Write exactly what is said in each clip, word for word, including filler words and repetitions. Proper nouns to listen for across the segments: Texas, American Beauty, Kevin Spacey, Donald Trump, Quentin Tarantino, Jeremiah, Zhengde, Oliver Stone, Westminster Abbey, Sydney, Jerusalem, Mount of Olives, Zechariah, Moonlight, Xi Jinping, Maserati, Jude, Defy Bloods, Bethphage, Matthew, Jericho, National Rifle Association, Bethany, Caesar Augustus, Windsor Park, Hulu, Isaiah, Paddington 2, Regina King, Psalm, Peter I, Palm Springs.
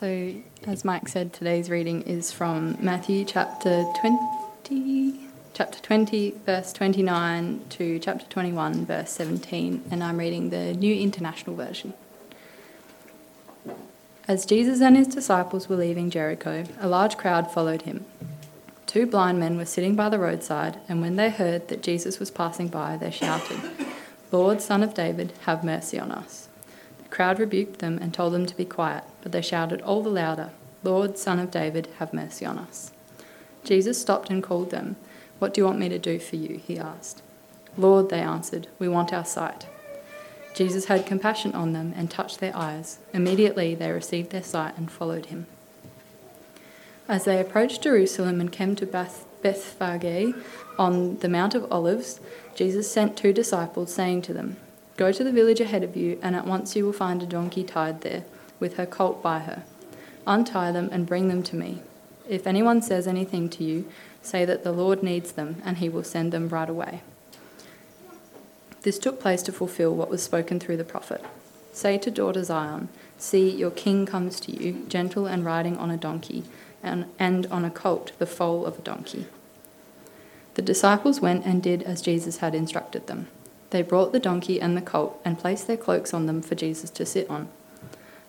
So, as Mike said, today's reading is from Matthew chapter twenty, chapter twenty, verse twenty-nine to chapter twenty-one, verse seventeen, and I'm reading the New International Version. As Jesus and his disciples were leaving Jericho, a large crowd followed him. Two blind men were sitting by the roadside, and when they heard that Jesus was passing by, they shouted, "Lord, Son of David, have mercy on us." The crowd rebuked them and told them to be quiet, but they shouted all the louder, "Lord, Son of David, have mercy on us." Jesus stopped and called them. "What do you want me to do for you?" he asked. "Lord," they answered, "we want our sight." Jesus had compassion on them and touched their eyes. Immediately they received their sight and followed him. As they approached Jerusalem and came to Bethphage on the Mount of Olives, Jesus sent two disciples, saying to them, "Go to the village ahead of you, and at once you will find a donkey tied there, with her colt by her. Untie them and bring them to me. If anyone says anything to you, say that the Lord needs them, and he will send them right away." This took place to fulfill what was spoken through the prophet. "Say to daughter Zion, see, your king comes to you, gentle and riding on a donkey, and, and on a colt, the foal of a donkey." The disciples went and did as Jesus had instructed them. They brought the donkey and the colt and placed their cloaks on them for Jesus to sit on.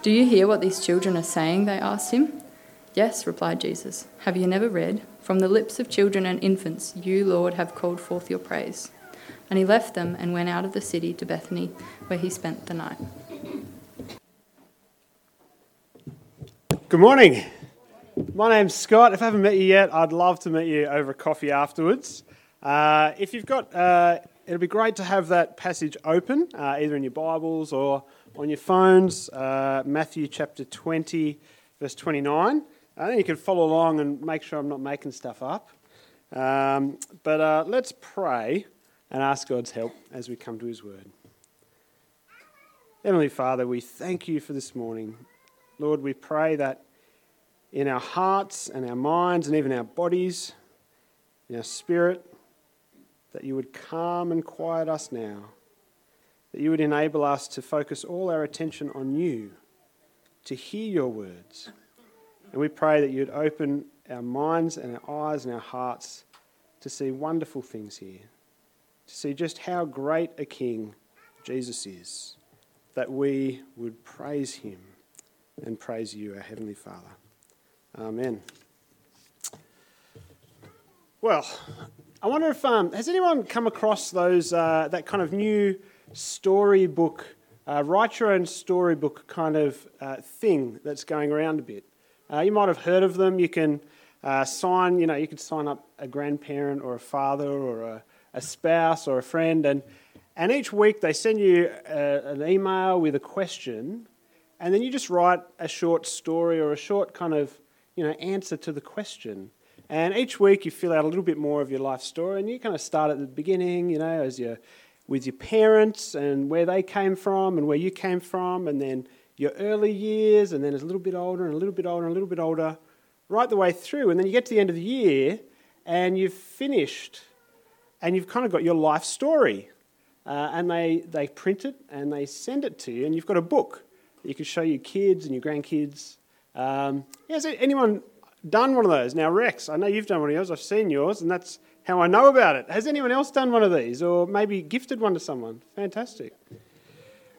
"Do you hear what these children are saying?" they asked him. "Yes," replied Jesus. "Have you never read, 'From the lips of children and infants, you, Lord, have called forth your praise'?" And he left them and went out of the city to Bethany, where he spent the night. Good morning. My name's Scott. If I haven't met you yet, I'd love to meet you over coffee afterwards. Uh, if you've got, uh, it'll be great to have that passage open, uh, either in your Bibles or on your phones, uh, Matthew chapter twenty, verse twenty-nine. And then you can follow along and make sure I'm not making stuff up. Um, but uh, let's pray and ask God's help as we come to his word. Heavenly Father, we thank you for this morning. Lord, we pray that in our hearts and our minds and even our bodies, in our spirit, that you would calm and quiet us now, that you would enable us to focus all our attention on you, to hear your words. And we pray that you'd open our minds and our eyes and our hearts to see wonderful things here, to see just how great a king Jesus is, that we would praise him and praise you, our Heavenly Father. Amen. Well, I wonder if, um, has anyone come across those, uh, that kind of new storybook, uh, write your own storybook kind of uh, thing that's going around a bit? Uh, you might have heard of them. You can uh, sign, you know, you could sign up a grandparent or a father or a a spouse or a friend, and and each week they send you a, an email with a question, and then you just write a short story or a short kind of, you know, answer to the question. And each week you fill out a little bit more of your life story, and you kind of start at the beginning, you know, as your with your parents and where they came from and where you came from, and then your early years, and then it's a little bit older and a little bit older and a little bit older, right the way through. And then you get to the end of the year, and you've finished. And you've kind of got your life story. Uh, and they, they print it and they send it to you, and you've got a book that you can show your kids and your grandkids. Um, has anyone done one of those? Now, Rex, I know you've done one of yours. I've seen yours, and that's how I know about it. Has anyone else done one of these, or maybe gifted one to someone? Fantastic.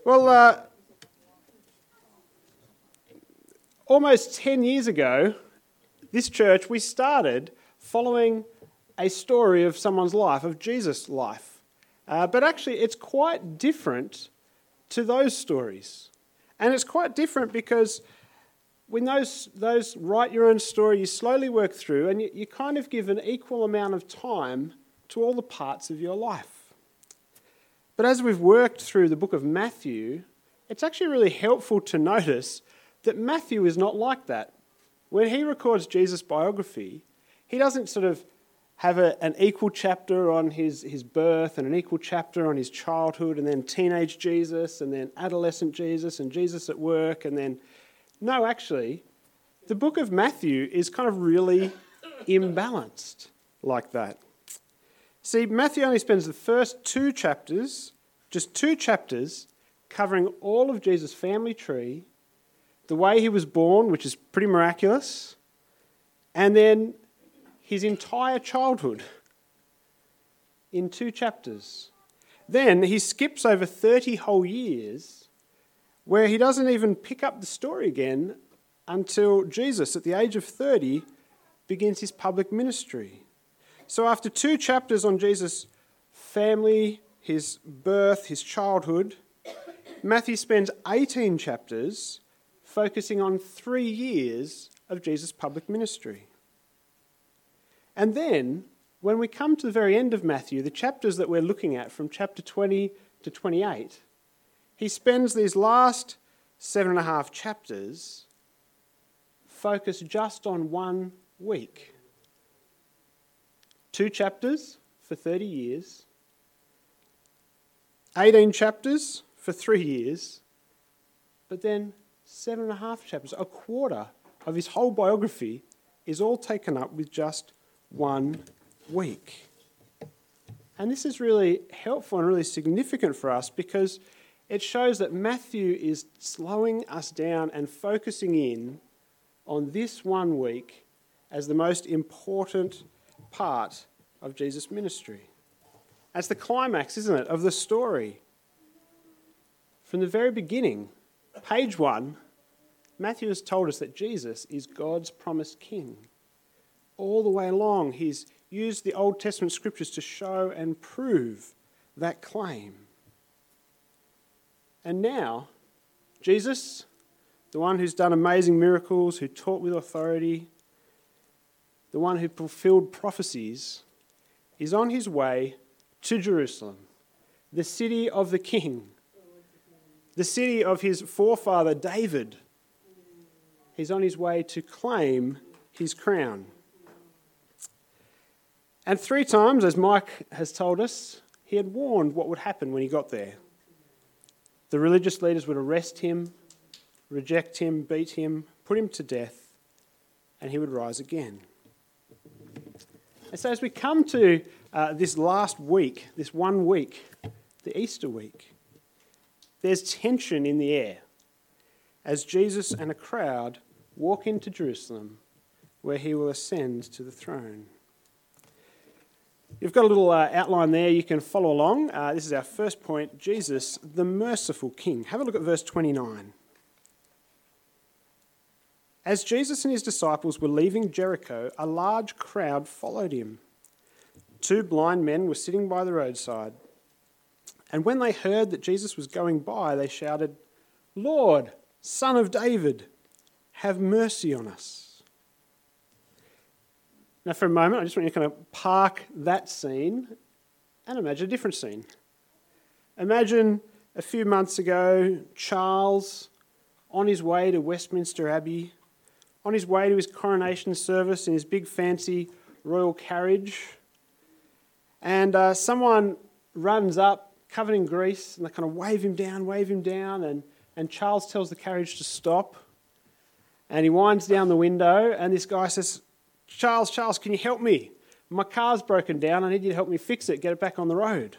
Well, uh, almost ten years ago, this church, we started following a story of someone's life, of Jesus' life. Uh, but actually, it's quite different to those stories. And it's quite different because when those, those write your own story, you slowly work through and you, you kind of give an equal amount of time to all the parts of your life. But as we've worked through the book of Matthew, it's actually really helpful to notice that Matthew is not like that. When he records Jesus' biography, he doesn't sort of have a, an equal chapter on his, his birth and an equal chapter on his childhood and then teenage Jesus and then adolescent Jesus and Jesus at work and then... No, actually, the book of Matthew is kind of really imbalanced like that. See, Matthew only spends the first two chapters, just two chapters, covering all of Jesus' family tree, the way he was born, which is pretty miraculous, and then his entire childhood in two chapters. Then he skips over thirty whole years where he doesn't even pick up the story again until Jesus, at the age of thirty, begins his public ministry. So after two chapters on Jesus' family, his birth, his childhood, Matthew spends eighteen chapters focusing on three years of Jesus' public ministry. And then, when we come to the very end of Matthew, the chapters that we're looking at from chapter twenty to twenty-eight, he spends these last seven and a half chapters focused just on one week. Two chapters for thirty years, eighteen chapters for three years, but then seven and a half chapters, a quarter of his whole biography is all taken up with just one week. And this is really helpful and really significant for us because it shows that Matthew is slowing us down and focusing in on this one week as the most important part of Jesus' ministry. That's the climax, isn't it, of the story. From the very beginning, page one, Matthew has told us that Jesus is God's promised king. All the way along, he's used the Old Testament scriptures to show and prove that claim. And now, Jesus, the one who's done amazing miracles, who taught with authority, the one who fulfilled prophecies, is on his way to Jerusalem, the city of the king, the city of his forefather David. He's on his way to claim his crown. And three times, as Mike has told us, he had warned what would happen when he got there. The religious leaders would arrest him, reject him, beat him, put him to death, and he would rise again. And so as we come to uh, this last week, this one week, the Easter week, there's tension in the air as Jesus and a crowd walk into Jerusalem, where he will ascend to the throne. You've got a little uh, outline there you can follow along. Uh, this is our first point, Jesus, the merciful King. Have a look at verse twenty-nine. As Jesus and his disciples were leaving Jericho, a large crowd followed him. Two blind men were sitting by the roadside. And when they heard that Jesus was going by, they shouted, "Lord, Son of David, have mercy on us." Now, for a moment, I just want you to kind of park that scene and imagine a different scene. Imagine a few months ago, Charles, on his way to Westminster Abbey, on his way to his coronation service in his big fancy royal carriage, and uh, someone runs up, covered in grease, and they kind of wave him down, wave him down, and, and Charles tells the carriage to stop, and he winds down the window, and this guy says, Charles, Charles, can you help me? My car's broken down. I need you to help me fix it, get it back on the road.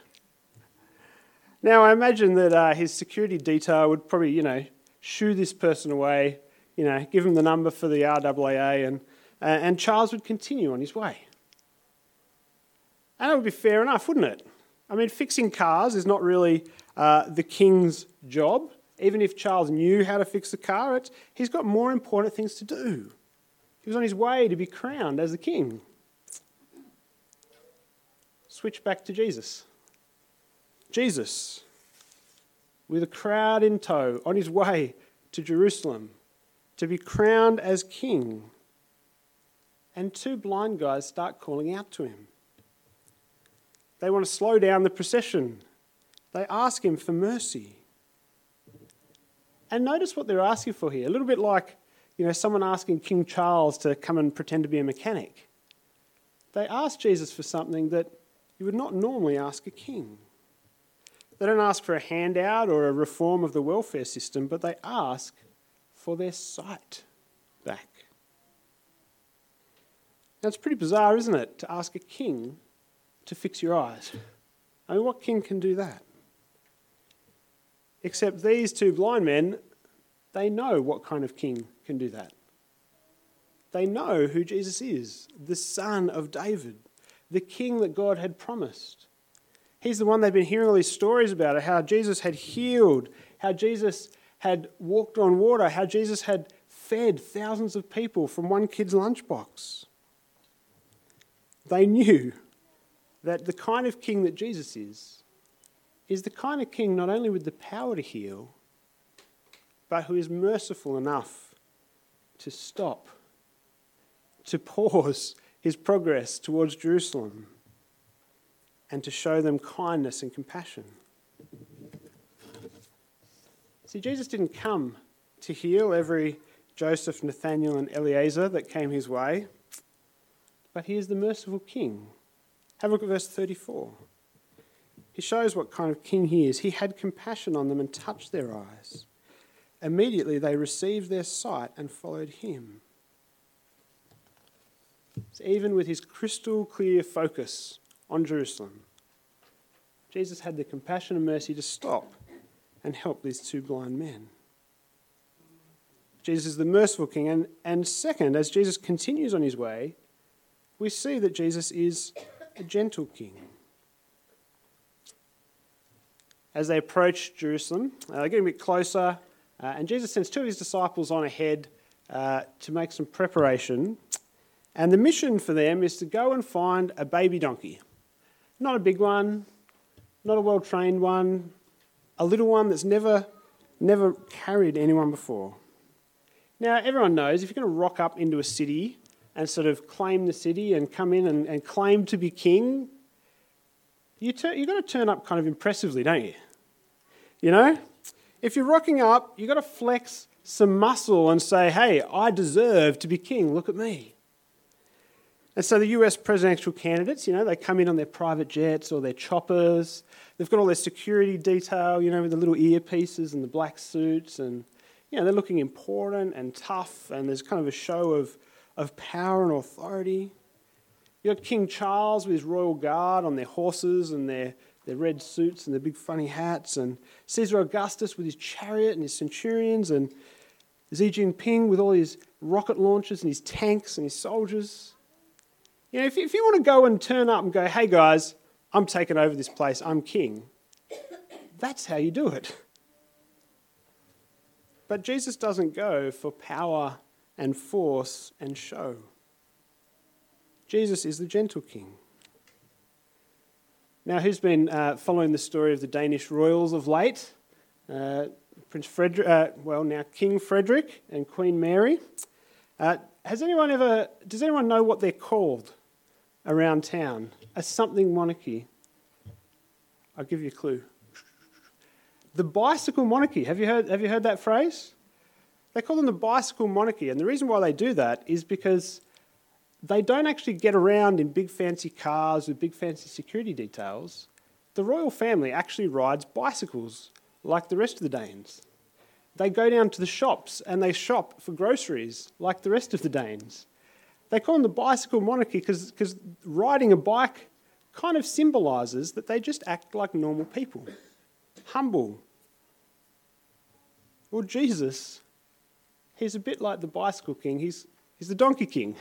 Now, I imagine that uh, his security detail would probably, you know, shoo this person away, you know, give him the number for the R A A, and, uh, and Charles would continue on his way. And it would be fair enough, wouldn't it? I mean, fixing cars is not really uh, the king's job. Even if Charles knew how to fix the car, it's, he's got more important things to do. He was on his way to be crowned as the king. switch back to Jesus. Jesus, with a crowd in tow, on his way to Jerusalem to be crowned as king. And two blind guys start calling out to him. They want to slow down the procession. They ask him for mercy. And notice what they're asking for here. A little bit like, you know, someone asking King Charles to come and pretend to be a mechanic. They ask Jesus for something that you would not normally ask a king. They don't ask for a handout or a reform of the welfare system, but they ask for their sight back. Now, it's pretty bizarre, isn't it, to ask a king to fix your eyes? I mean, what king can do that? Except these two blind men, they know what kind of king can do that. They know who Jesus is, the Son of David, the king that God had promised. He's the one they've been hearing all these stories about, how Jesus had healed, how Jesus had walked on water, how Jesus had fed thousands of people from one kid's lunchbox. They knew that the kind of king that Jesus is, is the kind of king not only with the power to heal, but who is merciful enough to stop, to pause his progress towards Jerusalem, and to show them kindness and compassion. See, Jesus didn't come to heal every Joseph, Nathaniel, and Eliezer that came his way, but he is the merciful king. Have a look at verse thirty-four. He shows what kind of king he is. He had compassion on them and touched their eyes. Immediately they received their sight and followed him. So even with his crystal clear focus on Jerusalem, Jesus had the compassion and mercy to stop and help these two blind men. Jesus is the merciful king. And, and second, as Jesus continues on his way, we see that Jesus is a gentle king. As they approach Jerusalem, uh, they're getting a bit closer, uh, and Jesus sends two of his disciples on ahead uh, to make some preparation. And the mission for them is to go and find a baby donkey. Not a big one, not a well-trained one, a little one that's never, never carried anyone before. Now, everyone knows if you're going to rock up into a city and sort of claim the city and come in and, and claim to be king, you ter- you've got to turn up kind of impressively, don't you? You know? If you're rocking up, you've got to flex some muscle and say, hey, I deserve to be king, look at me. And so the U S presidential candidates, you know, they come in on their private jets or their choppers. They've got all their security detail, you know, with the little earpieces and the black suits. And, you know, they're looking important and tough, and there's kind of a show of of power and authority. You've got King Charles with his royal guard on their horses and their, their red suits and their big funny hats, and Caesar Augustus with his chariot and his centurions, and Xi Jinping with all his rocket launchers and his tanks and his soldiers. You know, if you, if you want to go and turn up and go, hey guys, I'm taking over this place, I'm king, that's how you do it. But Jesus doesn't go for power and force and show. Jesus is the gentle king. Now, who's been uh, following the story of the Danish royals of late? Uh, Prince Frederick, uh, well, now King Frederick and Queen Mary. Uh, has anyone ever, does anyone know what they're called around town? A something monarchy. I'll give you a clue. The bicycle monarchy. Have you heard, have you heard that phrase? They call them the bicycle monarchy, and the reason why they do that is because they don't actually get around in big fancy cars with big fancy security details. The royal family actually rides bicycles like the rest of the Danes. They go down to the shops and they shop for groceries like the rest of the Danes. They call them the bicycle monarchy because riding a bike kind of symbolises that they just act like normal people, humble. Well, Jesus, he's a bit like the bicycle king. He's, he's the donkey king.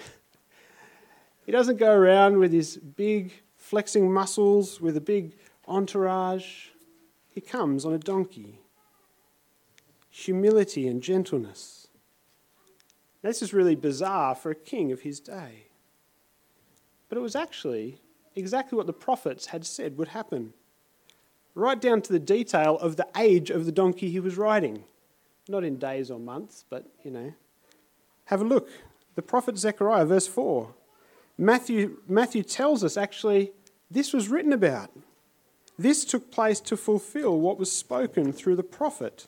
He doesn't go around with his big flexing muscles, with a big entourage. He comes on a donkey. Humility and gentleness. Now, this is really bizarre for a king of his day. But it was actually exactly what the prophets had said would happen, right down to the detail of the age of the donkey he was riding. Not in days or months, but, you know. Have a look. The prophet Zechariah, verse four. Matthew, Matthew tells us, actually, this was written about. This took place to fulfill what was spoken through the prophet.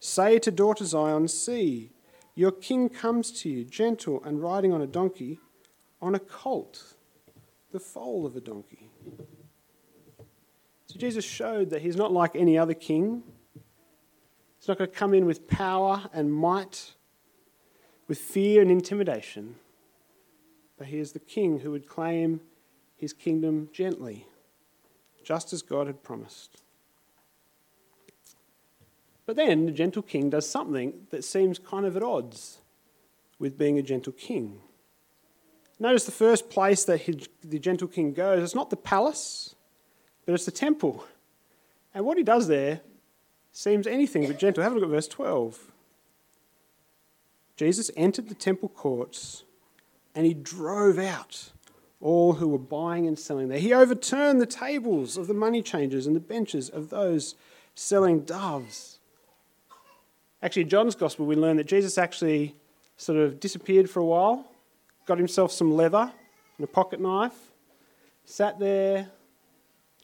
Say to daughter Zion, see, your king comes to you, gentle and riding on a donkey, on a colt, the foal of a donkey. So Jesus showed that he's not like any other king. He's not going to come in with power and might, with fear and intimidation. But he is the king who would claim his kingdom gently, just as God had promised. But then the gentle king does something that seems kind of at odds with being a gentle king. Notice the first place that he, the gentle king goes, it's not the palace, but it's the temple. And what he does there seems anything but gentle. Have a look at verse twelve. Jesus entered the temple courts and he drove out all who were buying and selling there. He overturned the tables of the money changers and the benches of those selling doves. Actually, in John's Gospel, we learn that Jesus actually sort of disappeared for a while, got himself some leather and a pocket knife, sat there,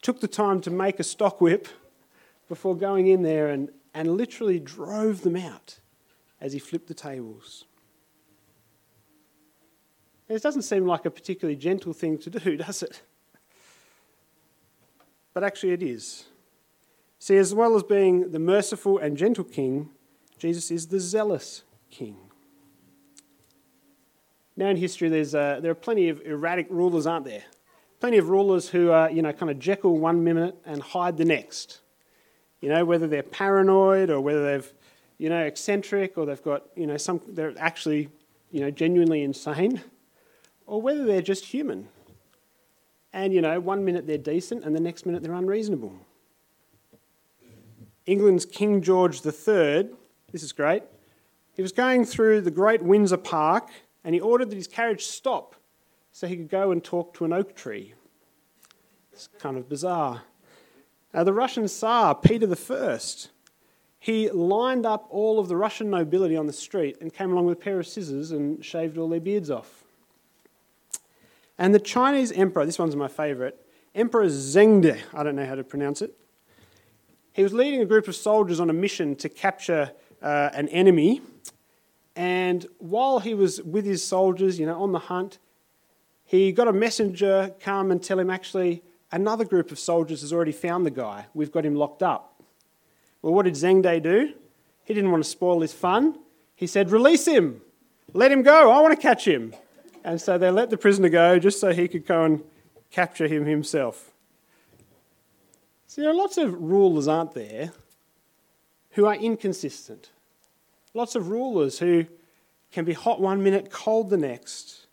took the time to make a stock whip before going in there and, and literally drove them out as he flipped the tables. And it doesn't seem like a particularly gentle thing to do, does it? But actually it is. See, as well as being the merciful and gentle king, Jesus is the zealous king. Now in history, there's uh, there are plenty of erratic rulers, aren't there? Plenty of rulers who are, you know, kind of Jekyll one minute and Hyde the next. You know, whether they're paranoid or whether they've, you know, eccentric or they've got, you know, some they're actually, you know, genuinely insane, or whether they're just human. And, you know, one minute they're decent and the next minute they're unreasonable. England's King George the Third. This is great. He was going through the great Windsor Park and he ordered that his carriage stop so he could go and talk to an oak tree. It's kind of bizarre. Now, the Russian Tsar, Peter the First, he lined up all of the Russian nobility on the street and came along with a pair of scissors and shaved all their beards off. And the Chinese emperor, this one's my favourite, Emperor Zhengde, I don't know how to pronounce it, he was leading a group of soldiers on a mission to capture Uh, an enemy, and while he was with his soldiers, you know, on the hunt, he got a messenger come and tell him, actually, another group of soldiers has already found the guy. We've got him locked up. Well, what did Zhengde do? He didn't want to spoil his fun. He said, release him. Let him go. I want to catch him. And so they let the prisoner go just so he could go and capture him himself. So there are lots of rulers, aren't there, who are inconsistent. Lots of rulers who can be hot one minute, cold the next.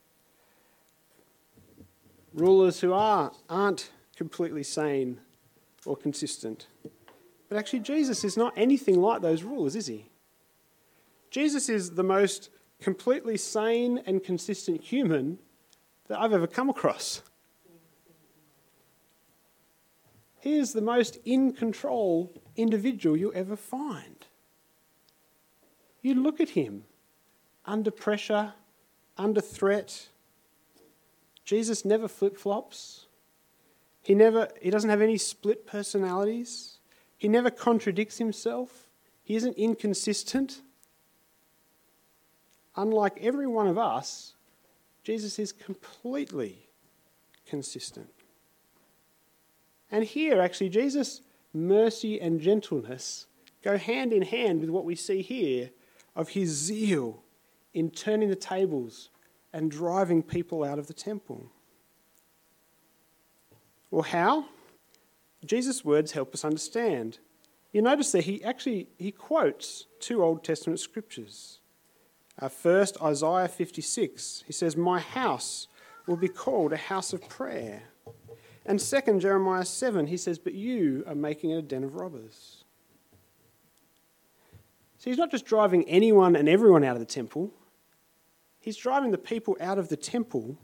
Rulers who are, aren't completely sane or consistent. But actually Jesus is not anything like those rulers, is he? Jesus is the most completely sane and consistent human that I've ever come across. He is the most in control individual you'll ever find. You look at him, under pressure, under threat. Jesus never flip-flops. He never he doesn't have any split personalities. He never contradicts himself. He isn't inconsistent. Unlike every one of us, Jesus is completely consistent. And here, actually, Jesus' mercy and gentleness go hand in hand with what we see here of his zeal in turning the tables and driving people out of the temple. Well, how? Jesus' words help us understand. You notice that he actually he quotes two Old Testament scriptures. Uh, first, Isaiah fifty-six. He says, my house will be called a house of prayer. And second, Jeremiah seven, he says, but you are making it a den of robbers. So he's not just driving anyone and everyone out of the temple. He's driving the people out of the temple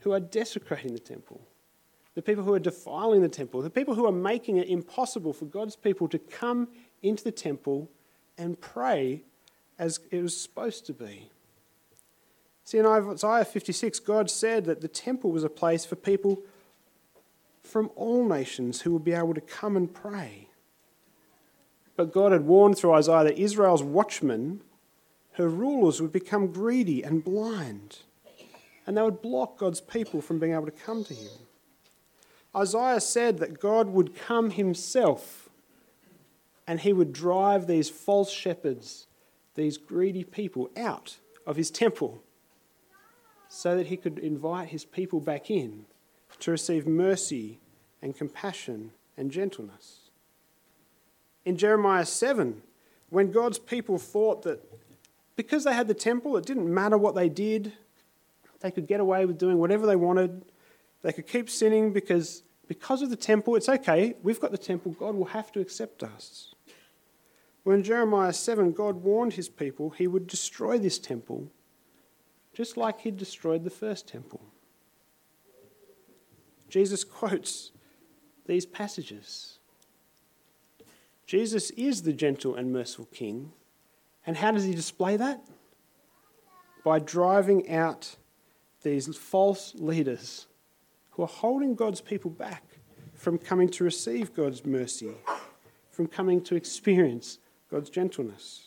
who are desecrating the temple, the people who are defiling the temple, the people who are making it impossible for God's people to come into the temple and pray as it was supposed to be. See, in Isaiah fifty-six, God said that the temple was a place for people from all nations who would be able to come and pray. But God had warned through Isaiah that Israel's watchmen, her rulers, would become greedy and blind, and they would block God's people from being able to come to him. Isaiah said that God would come himself and he would drive these false shepherds, these greedy people, out of his temple so that he could invite his people back in to receive mercy and compassion and gentleness. In Jeremiah seven, when God's people thought that because they had the temple, it didn't matter what they did, they could get away with doing whatever they wanted, they could keep sinning because, because of the temple, it's okay, we've got the temple, God will have to accept us. Well, in Jeremiah seven, God warned his people he would destroy this temple just like he destroyed the first temple. Jesus quotes these passages. Jesus is the gentle and merciful King, and how does he display that? By driving out these false leaders who are holding God's people back from coming to receive God's mercy, from coming to experience God's gentleness.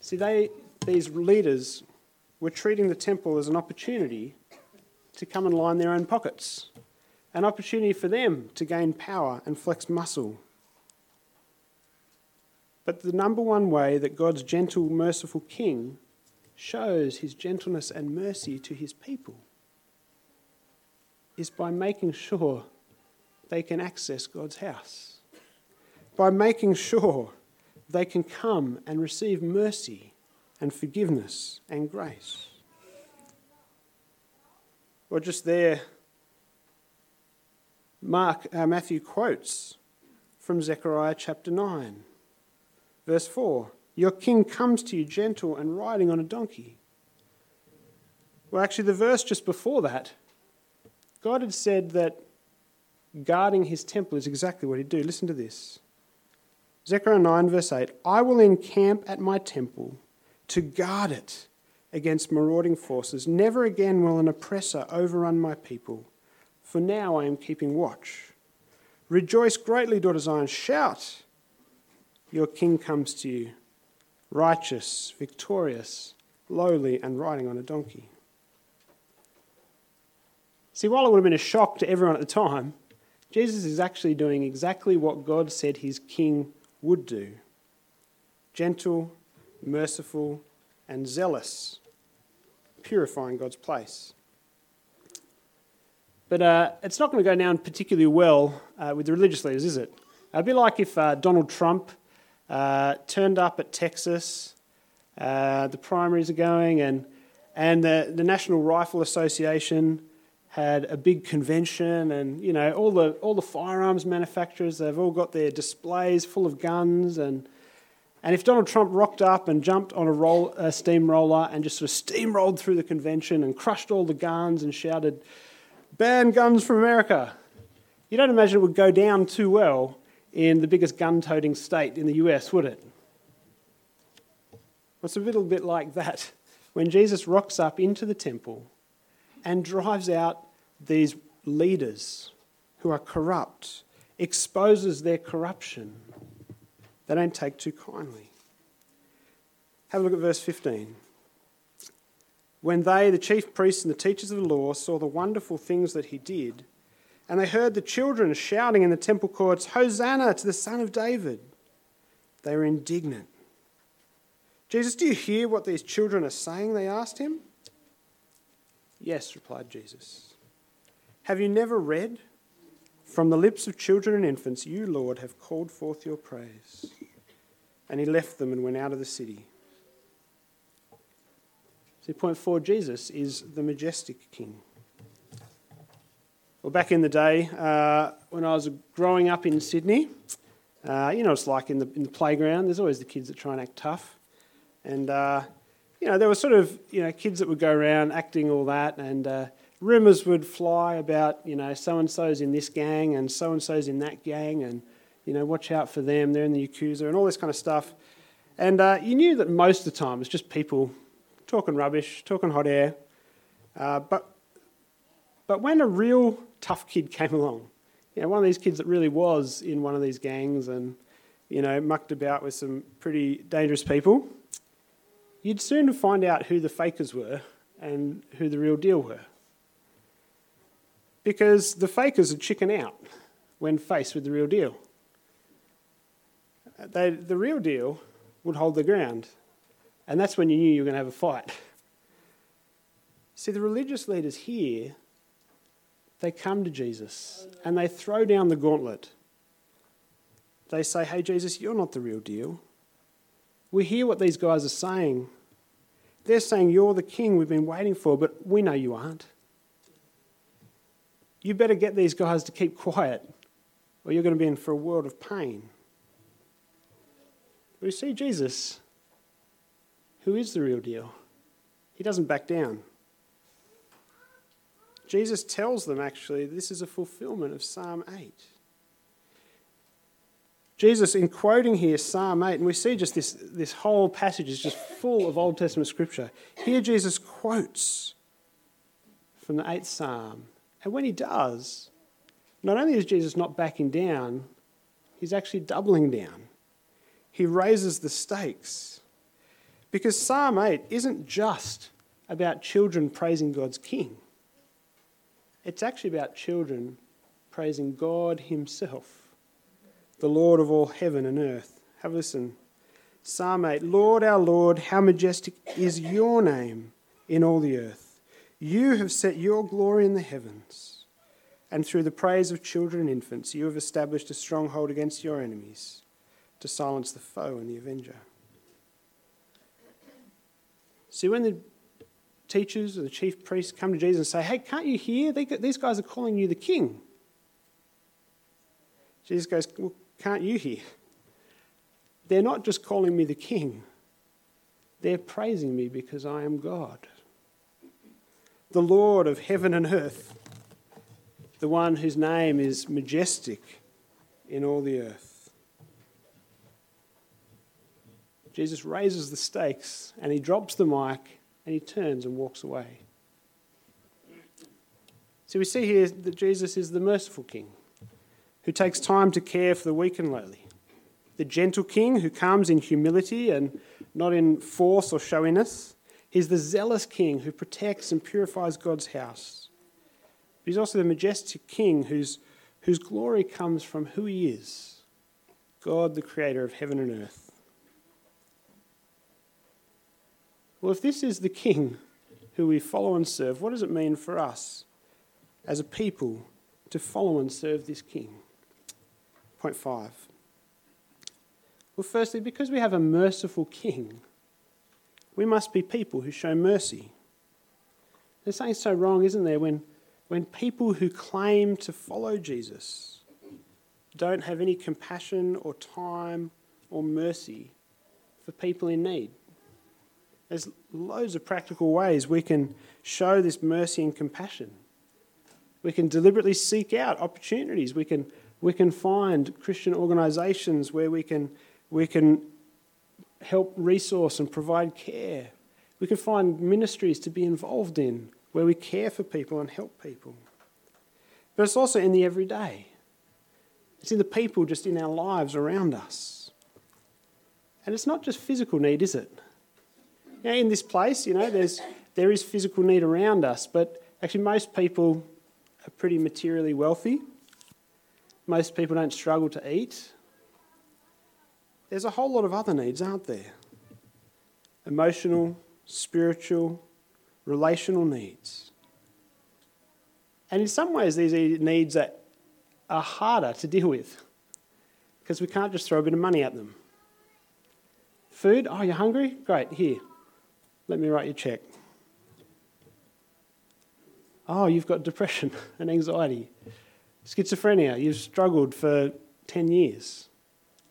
See, they, these leaders were treating the temple as an opportunity to come and line their own pockets, an opportunity for them to gain power and flex muscle. But the number one way that God's gentle, merciful King shows his gentleness and mercy to his people is by making sure they can access God's house, by making sure they can come and receive mercy and forgiveness and grace. Or just there, Mark, uh, Matthew quotes from Zechariah chapter nine, verse four. Your king comes to you gentle and riding on a donkey. Well, actually, the verse just before that, God had said that guarding his temple is exactly what he'd do. Listen to this. Zechariah nine, verse eight. I will encamp at my temple to guard it against marauding forces. Never again will an oppressor overrun my people, for now I am keeping watch. Rejoice greatly, daughter Zion. Shout, your king comes to you, righteous, victorious, lowly, and riding on a donkey. See, while it would have been a shock to everyone at the time, Jesus is actually doing exactly what God said his king would do. Gentle, merciful, and zealous, purifying God's place. But uh, it's not going to go down particularly well uh, with the religious leaders, is it? It'd be like if uh, Donald Trump uh, turned up at Texas, uh, the primaries are going, and and the, the National Rifle Association had a big convention, and you know all the all the firearms manufacturers, they've all got their displays full of guns, and. And if Donald Trump rocked up and jumped on a, roll, a steamroller and just sort of steamrolled through the convention and crushed all the guns and shouted, ban guns from America, you don't imagine it would go down too well in the biggest gun-toting state in the U S, would it? Well, it's a little bit like that when Jesus rocks up into the temple and drives out these leaders who are corrupt, exposes their corruption. They don't take too kindly. Have a look at verse fifteen. When they, the chief priests and the teachers of the law, saw the wonderful things that he did, and they heard the children shouting in the temple courts, Hosanna to the Son of David, they were indignant. Jesus, do you hear what these children are saying? They asked him. Yes, replied Jesus. Have you never read? From the lips of children and infants, you, Lord, have called forth your praise. And he left them and went out of the city. See, point four, Jesus is the majestic King. Well, back in the day, uh, when I was growing up in Sydney, uh, you know, it's like in the, in the playground, there's always the kids that try and act tough. And, uh, you know, there were sort of, you know, kids that would go around acting all that, and uh, rumours would fly about, you know, so-and-so's in this gang and so-and-so's in that gang and, you know, watch out for them, they're in the Yakuza and all this kind of stuff. And uh, you knew that most of the time it's just people talking rubbish, talking hot air. Uh, but but when a real tough kid came along, you know, one of these kids that really was in one of these gangs and, you know, mucked about with some pretty dangerous people, you'd soon find out who the fakers were and who the real deal were. Because the fakers would chicken out when faced with the real deal. They, the real deal would hold the ground. And that's when you knew you were going to have a fight. See, the religious leaders here, they come to Jesus and they throw down the gauntlet. They say, hey, Jesus, you're not the real deal. We hear what these guys are saying. They're saying you're the king we've been waiting for, but we know you aren't. You better get these guys to keep quiet or you're going to be in for a world of pain. We see Jesus, who is the real deal. He doesn't back down. Jesus tells them, actually, this is a fulfillment of Psalm eight. Jesus, in quoting here Psalm eight, and we see just this, this whole passage is just full of Old Testament scripture. Here Jesus quotes from the eighth Psalm. And when he does, not only is Jesus not backing down, he's actually doubling down. He raises the stakes. Because Psalm eight isn't just about children praising God's King. It's actually about children praising God himself, the Lord of all heaven and earth. Have a listen. Psalm eight, Lord our Lord, how majestic is your name in all the earth. You have set your glory in the heavens, and through the praise of children and infants you have established a stronghold against your enemies to silence the foe and the avenger. See, when the teachers or the chief priests come to Jesus and say, hey, can't you hear? They, these guys are calling you the king. Jesus goes, well, can't you hear? They're not just calling me the king. They're praising me because I am God, the Lord of heaven and earth, the one whose name is majestic in all the earth. Jesus raises the stakes and he drops the mic and he turns and walks away. So we see here that Jesus is the merciful king who takes time to care for the weak and lowly, the gentle king who comes in humility and not in force or showiness. He's the zealous king who protects and purifies God's house. But he's also the majestic king whose, whose glory comes from who he is, God, the creator of heaven and earth. Well, if this is the king who we follow and serve, what does it mean for us as a people to follow and serve this king? Point five. Well, firstly, because we have a merciful king, we must be people who show mercy. There's something so wrong, isn't there, when, when people who claim to follow Jesus don't have any compassion or time or mercy for people in need. There's loads of practical ways we can show this mercy and compassion. We can deliberately seek out opportunities. We can we can find Christian organisations where we can we can help resource and provide care. We can find ministries to be involved in where we care for people and help people. But it's also in the everyday. It's in the people just in our lives around us. And it's not just physical need, is it? Now, in this place, you know, there's there is physical need around us, but actually most people are pretty materially wealthy. Most people don't struggle to eat. There's a whole lot of other needs, aren't there? Emotional, spiritual, relational needs. And in some ways these are needs that are harder to deal with because we can't just throw a bit of money at them. Food? Oh, you're hungry? Great, here. Let me write you a check. Oh, you've got depression and anxiety. Schizophrenia, you've struggled for ten years.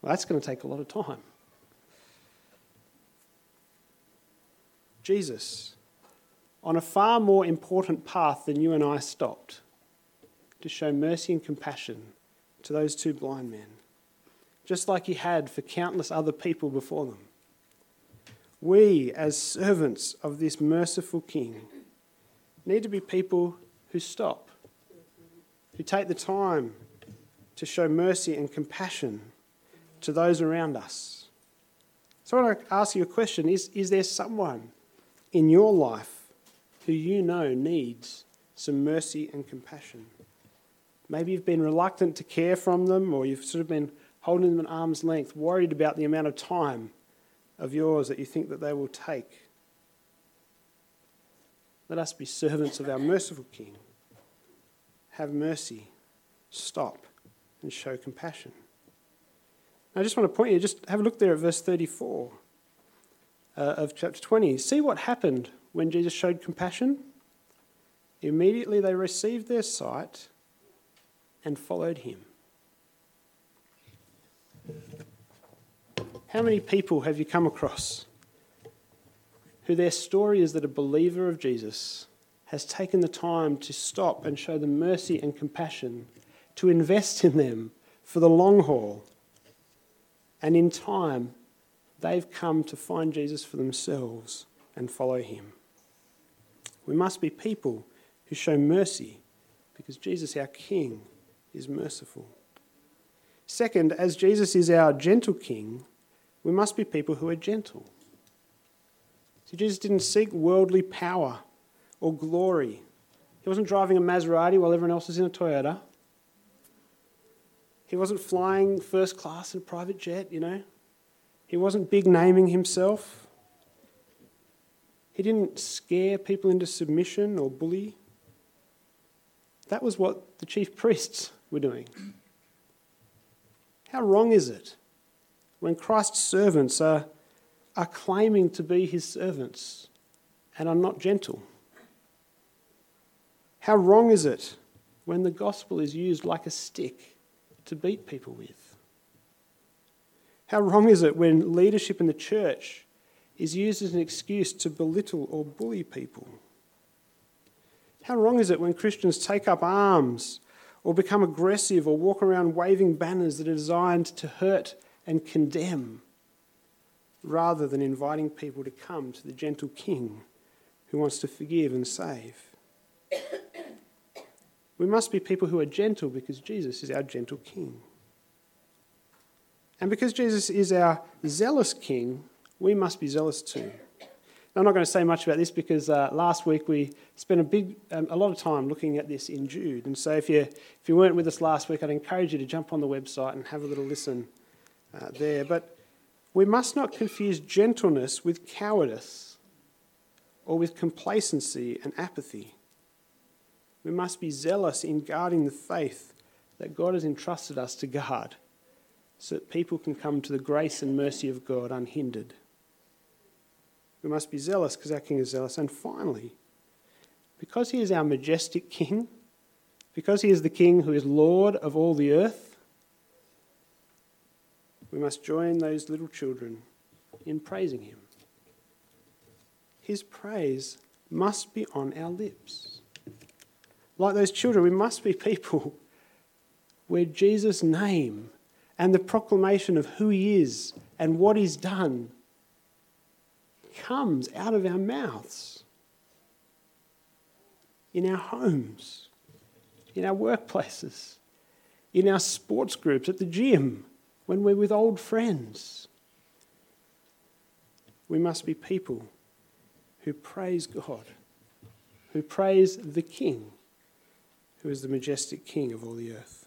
Well, that's going to take a lot of time. Jesus, on a far more important path than you and I stopped, to show mercy and compassion to those two blind men, just like he had for countless other people before them. We, as servants of this merciful King, need to be people who stop, who take the time to show mercy and compassion to those around us. So I want to ask you a question. Is, is there someone in your life who you know needs some mercy and compassion? Maybe you've been reluctant to care from them, or you've sort of been holding them at arm's length, worried about the amount of time of yours that you think that they will take. Let us be servants of our merciful King. Have mercy, stop, and show compassion. I just want to point you, just have a look there at verse thirty-four uh, of chapter twenty. See what happened when Jesus showed compassion? Immediately they received their sight and followed him. How many people have you come across who their story is that a believer of Jesus has taken the time to stop and show them mercy and compassion, to invest in them for the long haul? And in time, they've come to find Jesus for themselves and follow him. We must be people who show mercy, because Jesus, our King, is merciful. Second, as Jesus is our gentle King, we must be people who are gentle. See, Jesus didn't seek worldly power or glory. He wasn't driving a Maserati while everyone else was in a Toyota. He wasn't flying first class in a private jet, you know. He wasn't big naming himself. He didn't scare people into submission or bully. That was what the chief priests were doing. How wrong is it when Christ's servants are, are claiming to be his servants and are not gentle? How wrong is it when the gospel is used like a stick to beat people with? How wrong is it when leadership in the church is used as an excuse to belittle or bully people? How wrong is it when Christians take up arms or become aggressive or walk around waving banners that are designed to hurt and condemn, rather than inviting people to come to the gentle King who wants to forgive and save? We must be people who are gentle, because Jesus is our gentle King. And because Jesus is our zealous King, we must be zealous too. Now, I'm not going to say much about this because uh, last week we spent a big, um, a lot of time looking at this in Jude. And so if you if you weren't with us last week, I'd encourage you to jump on the website and have a little listen uh, there. But we must not confuse gentleness with cowardice or with complacency and apathy. We must be zealous in guarding the faith that God has entrusted us to guard, so that people can come to the grace and mercy of God unhindered. We must be zealous because our King is zealous. And finally, because he is our majestic King, because he is the King who is Lord of all the earth, we must join those little children in praising him. His praise must be on our lips. Like those children, we must be people where Jesus' name and the proclamation of who he is and what he's done comes out of our mouths, in our homes, in our workplaces, in our sports groups, at the gym, when we're with old friends. We must be people who praise God, who praise the King, who is the majestic King of all the earth.